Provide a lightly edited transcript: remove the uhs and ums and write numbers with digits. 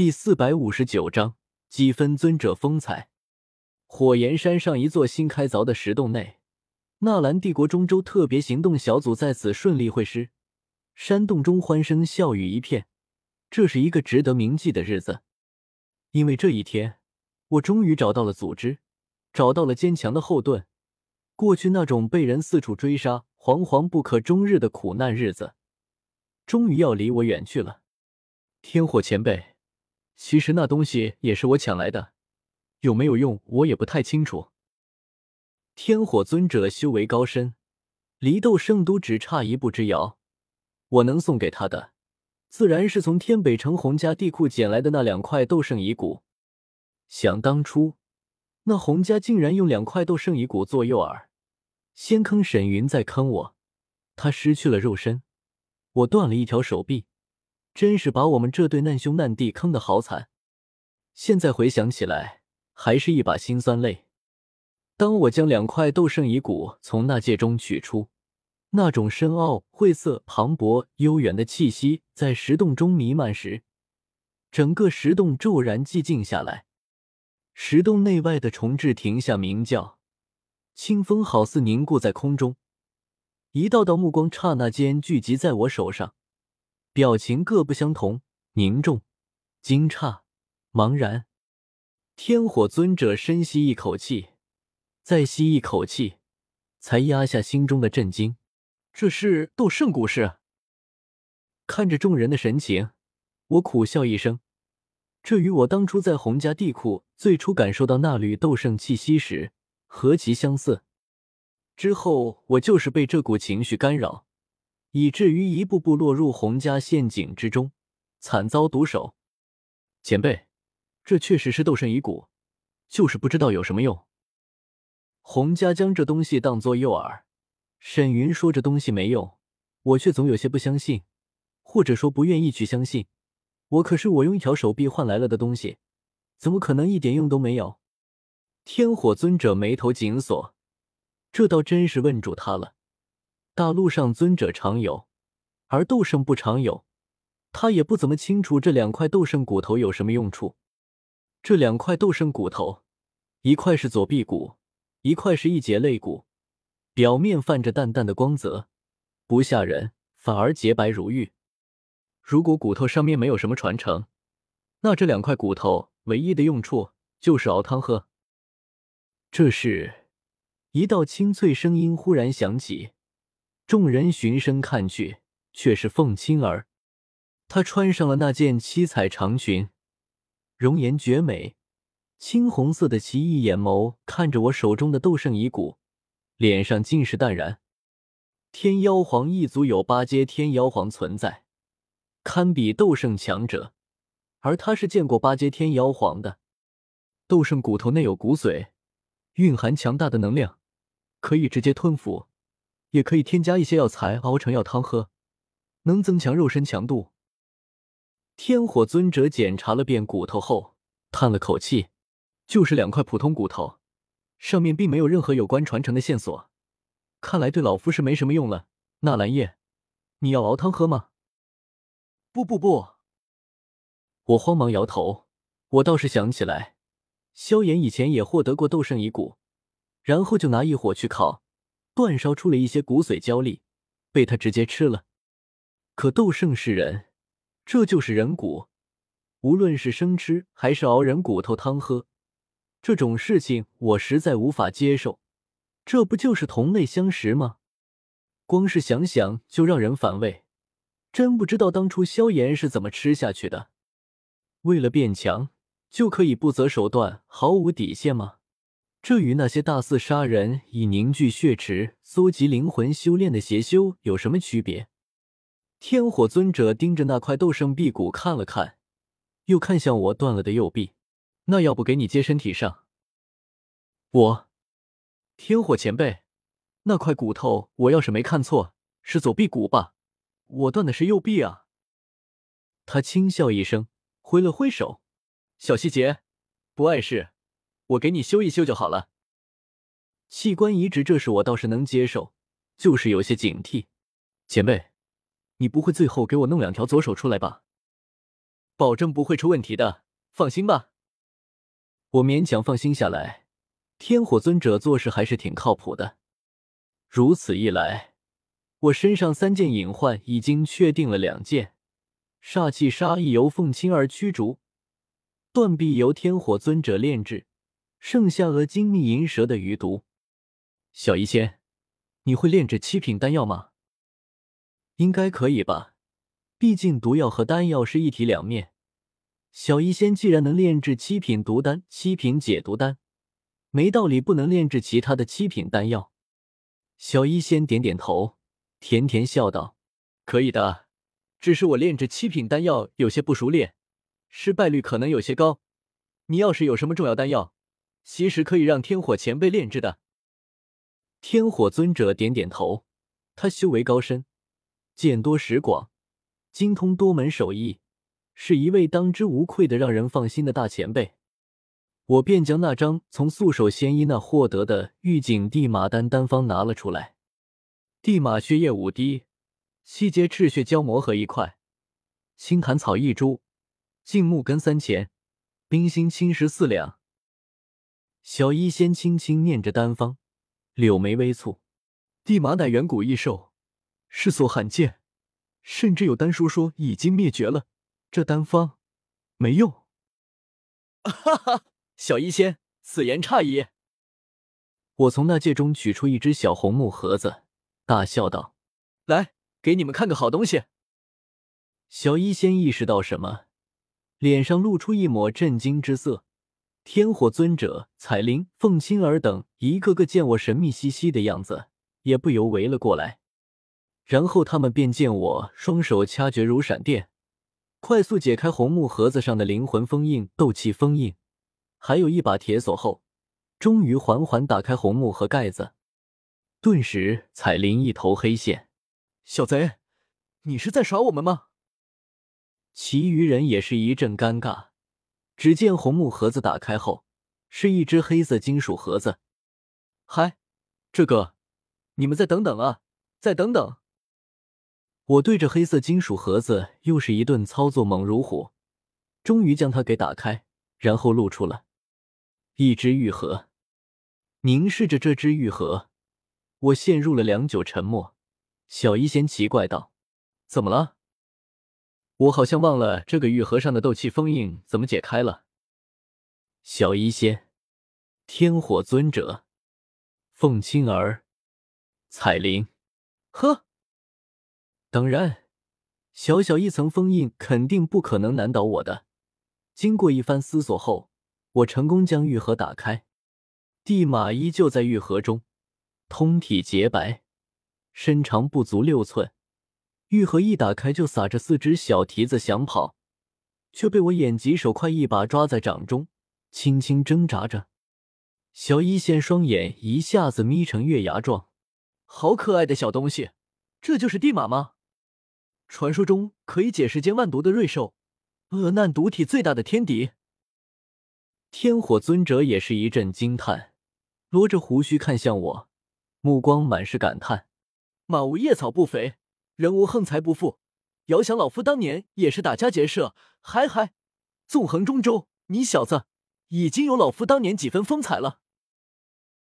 第459章几分尊者风采。火焰山上一座新开凿的石洞内，纳兰帝国中州特别行动小组在此顺利会师，山洞中欢声笑语一片。这是一个值得铭记的日子，因为这一天我终于找到了组织，找到了坚强的后盾。过去那种被人四处追杀、惶惶不可终日的苦难日子，终于要离我远去了。天火前辈，其实那东西也是我抢来的，有没有用我也不太清楚。天火尊者修为高深，离斗圣都只差一步之遥，我能送给他的自然是从天北城洪家地库捡来的那2块斗圣遗骨。想当初那洪家竟然用2块斗圣遗骨做诱饵，先坑沈云再坑我，他失去了肉身，我断了一条手臂，真是把我们这对难兄难弟坑得好惨，现在回想起来还是一把辛酸泪。当我将2块斗圣遗骨从那戒中取出，那种深奥、晦涩、磅礴、悠远的气息在石洞中弥漫时，整个石洞骤然寂静下来。石洞内外的虫豸停下鸣叫，清风好似凝固在空中，一道道目光刹那间聚集在我手上，表情各不相同，凝重、惊诧、茫然。天火尊者深吸一口气，再吸一口气，才压下心中的震惊。这是斗圣骨事？看着众人的神情，我苦笑一声。这与我当初在洪家地库最初感受到那缕斗圣气息时何其相似。之后我就是被这股情绪干扰，以至于一步步落入洪家陷阱之中，惨遭毒手。前辈，这确实是斗圣遗骨，就是不知道有什么用。洪家将这东西当作诱饵，沈云说这东西没用，我却总有些不相信，或者说不愿意去相信。我用一条手臂换来了的东西，怎么可能一点用都没有？天火尊者眉头紧锁，这倒真是问住他了。大陆上尊者常有，而斗圣不常有，他也不怎么清楚这2块斗圣骨头有什么用处。这2块斗圣骨头，一块是左臂骨，一块是一节肋骨，表面泛着淡淡的光泽，不吓人，反而洁白如玉。如果骨头上面没有什么传承，那这2块骨头唯一的用处就是熬汤喝。这时，一道清脆声音忽然响起，众人循声看去，却是凤青儿。她穿上了那件七彩长裙，容颜绝美，青红色的奇异眼眸看着我手中的斗圣遗骨，脸上尽是淡然。天妖皇一族有8阶天妖皇存在，堪比斗圣强者，而她是见过8阶天妖皇的。斗圣骨头内有骨髓，蕴含强大的能量，可以直接吞服，也可以添加一些药材熬成药汤喝，能增强肉身强度。天火尊者检查了遍骨头后，叹了口气，就是2块普通骨头，上面并没有任何有关传承的线索，看来对老夫是没什么用了。纳兰叶，你要熬汤喝吗？不，我慌忙摇头。我倒是想起来，萧炎以前也获得过斗圣遗骨，然后就拿一火去烤，煅烧出了一些骨髓胶粒，被他直接吃了。可斗圣是人，这就是人骨，无论是生吃还是熬人骨头汤喝，这种事情我实在无法接受，这不就是同类相食吗？光是想想就让人反胃，真不知道当初萧炎是怎么吃下去的。为了变强，就可以不择手段，毫无底线吗？这与那些大肆杀人以凝聚血池、搜集灵魂修炼的邪修有什么区别？天火尊者盯着那块斗圣臂骨看了看，又看向我断了的右臂。那要不给你接身体上？天火前辈，那块骨头我要是没看错是左臂骨吧？我断的是右臂啊。他轻笑一声，挥了挥手，小细节，不碍事，我给你修一修就好了。器官移植这事我倒是能接受，就是有些警惕。前辈，你不会最后给我弄2条左手出来吧？保证不会出问题的，放心吧。我勉强放心下来，天火尊者做事还是挺靠谱的。如此一来，我身上三件隐患已经确定了两件，煞气杀意由凤青儿驱逐，断臂由天火尊者炼制，剩下额金密银蛇的余毒。小医仙，你会炼制7品丹药吗？应该可以吧，毕竟毒药和丹药是一体两面。小医仙既然能炼制7品毒丹、7品解毒丹，没道理不能炼制其他的7品丹药。小医仙点点头，甜甜笑道：“可以的，只是我炼制7品丹药有些不熟练，失败率可能有些高。你要是有什么重要丹药，其实可以让天火前辈炼制的。”天火尊者点点头，他修为高深，见多识广，精通多门手艺，是一位当之无愧的让人放心的大前辈。我便将那张从素手仙医那获得的御景地马丹单方拿了出来。地马血液5滴，细节赤血胶磨合1块，青檀草1株，净木根3钱，冰心青石4两。小医仙轻轻念着单方，柳眉微蹙。地马乃远古异兽，世所罕见，甚至有丹书说已经灭绝了，这丹方没用。哈哈，小医仙，此言差矣。我从那戒中取出一只小红木盒子，大笑道：“来，给你们看个好东西。”小医仙意识到什么，脸上露出一抹震惊之色。天火尊者、彩铃、凤青儿等一个个见我神秘兮兮的样子，也不由围了过来。然后他们便见我双手掐诀如闪电，快速解开红木盒子上的灵魂封印、斗气封印，还有一把铁锁后，终于缓缓打开红木盒盖子。顿时，彩铃一头黑线：“小贼，你是在耍我们吗？”其余人也是一阵尴尬。只见红木盒子打开后，是一只黑色金属盒子。“嗨，这个，你们再等等啊，再等等！”我对着黑色金属盒子又是一顿操作猛如虎，终于将它给打开，然后露出了一只玉盒。凝视着这只玉盒，我陷入了良久沉默。小医仙奇怪道：“怎么了？我好像忘了这个玉盒上的斗气封印怎么解开了。”小医仙、天火尊者、凤青儿、彩铃，呵。当然，小小一层封印肯定不可能难倒我的。经过一番思索后，我成功将玉盒打开。地马依旧在玉盒中，通体洁白，身长不足6寸。玉盒一打开就撒着4只小蹄子想跑，却被我眼疾手快一把抓在掌中，轻轻挣扎着。小医仙双眼一下子眯成月牙状，好可爱的小东西，这就是地马吗？传说中可以解世间万毒的瑞兽，恶难毒体最大的天敌。天火尊者也是一阵惊叹，罗着胡须看向我，目光满是感叹：“马无夜草不肥，人无横财不富。遥想老夫当年也是打家劫舍，纵横中州，你小子已经有老夫当年几分风采了。”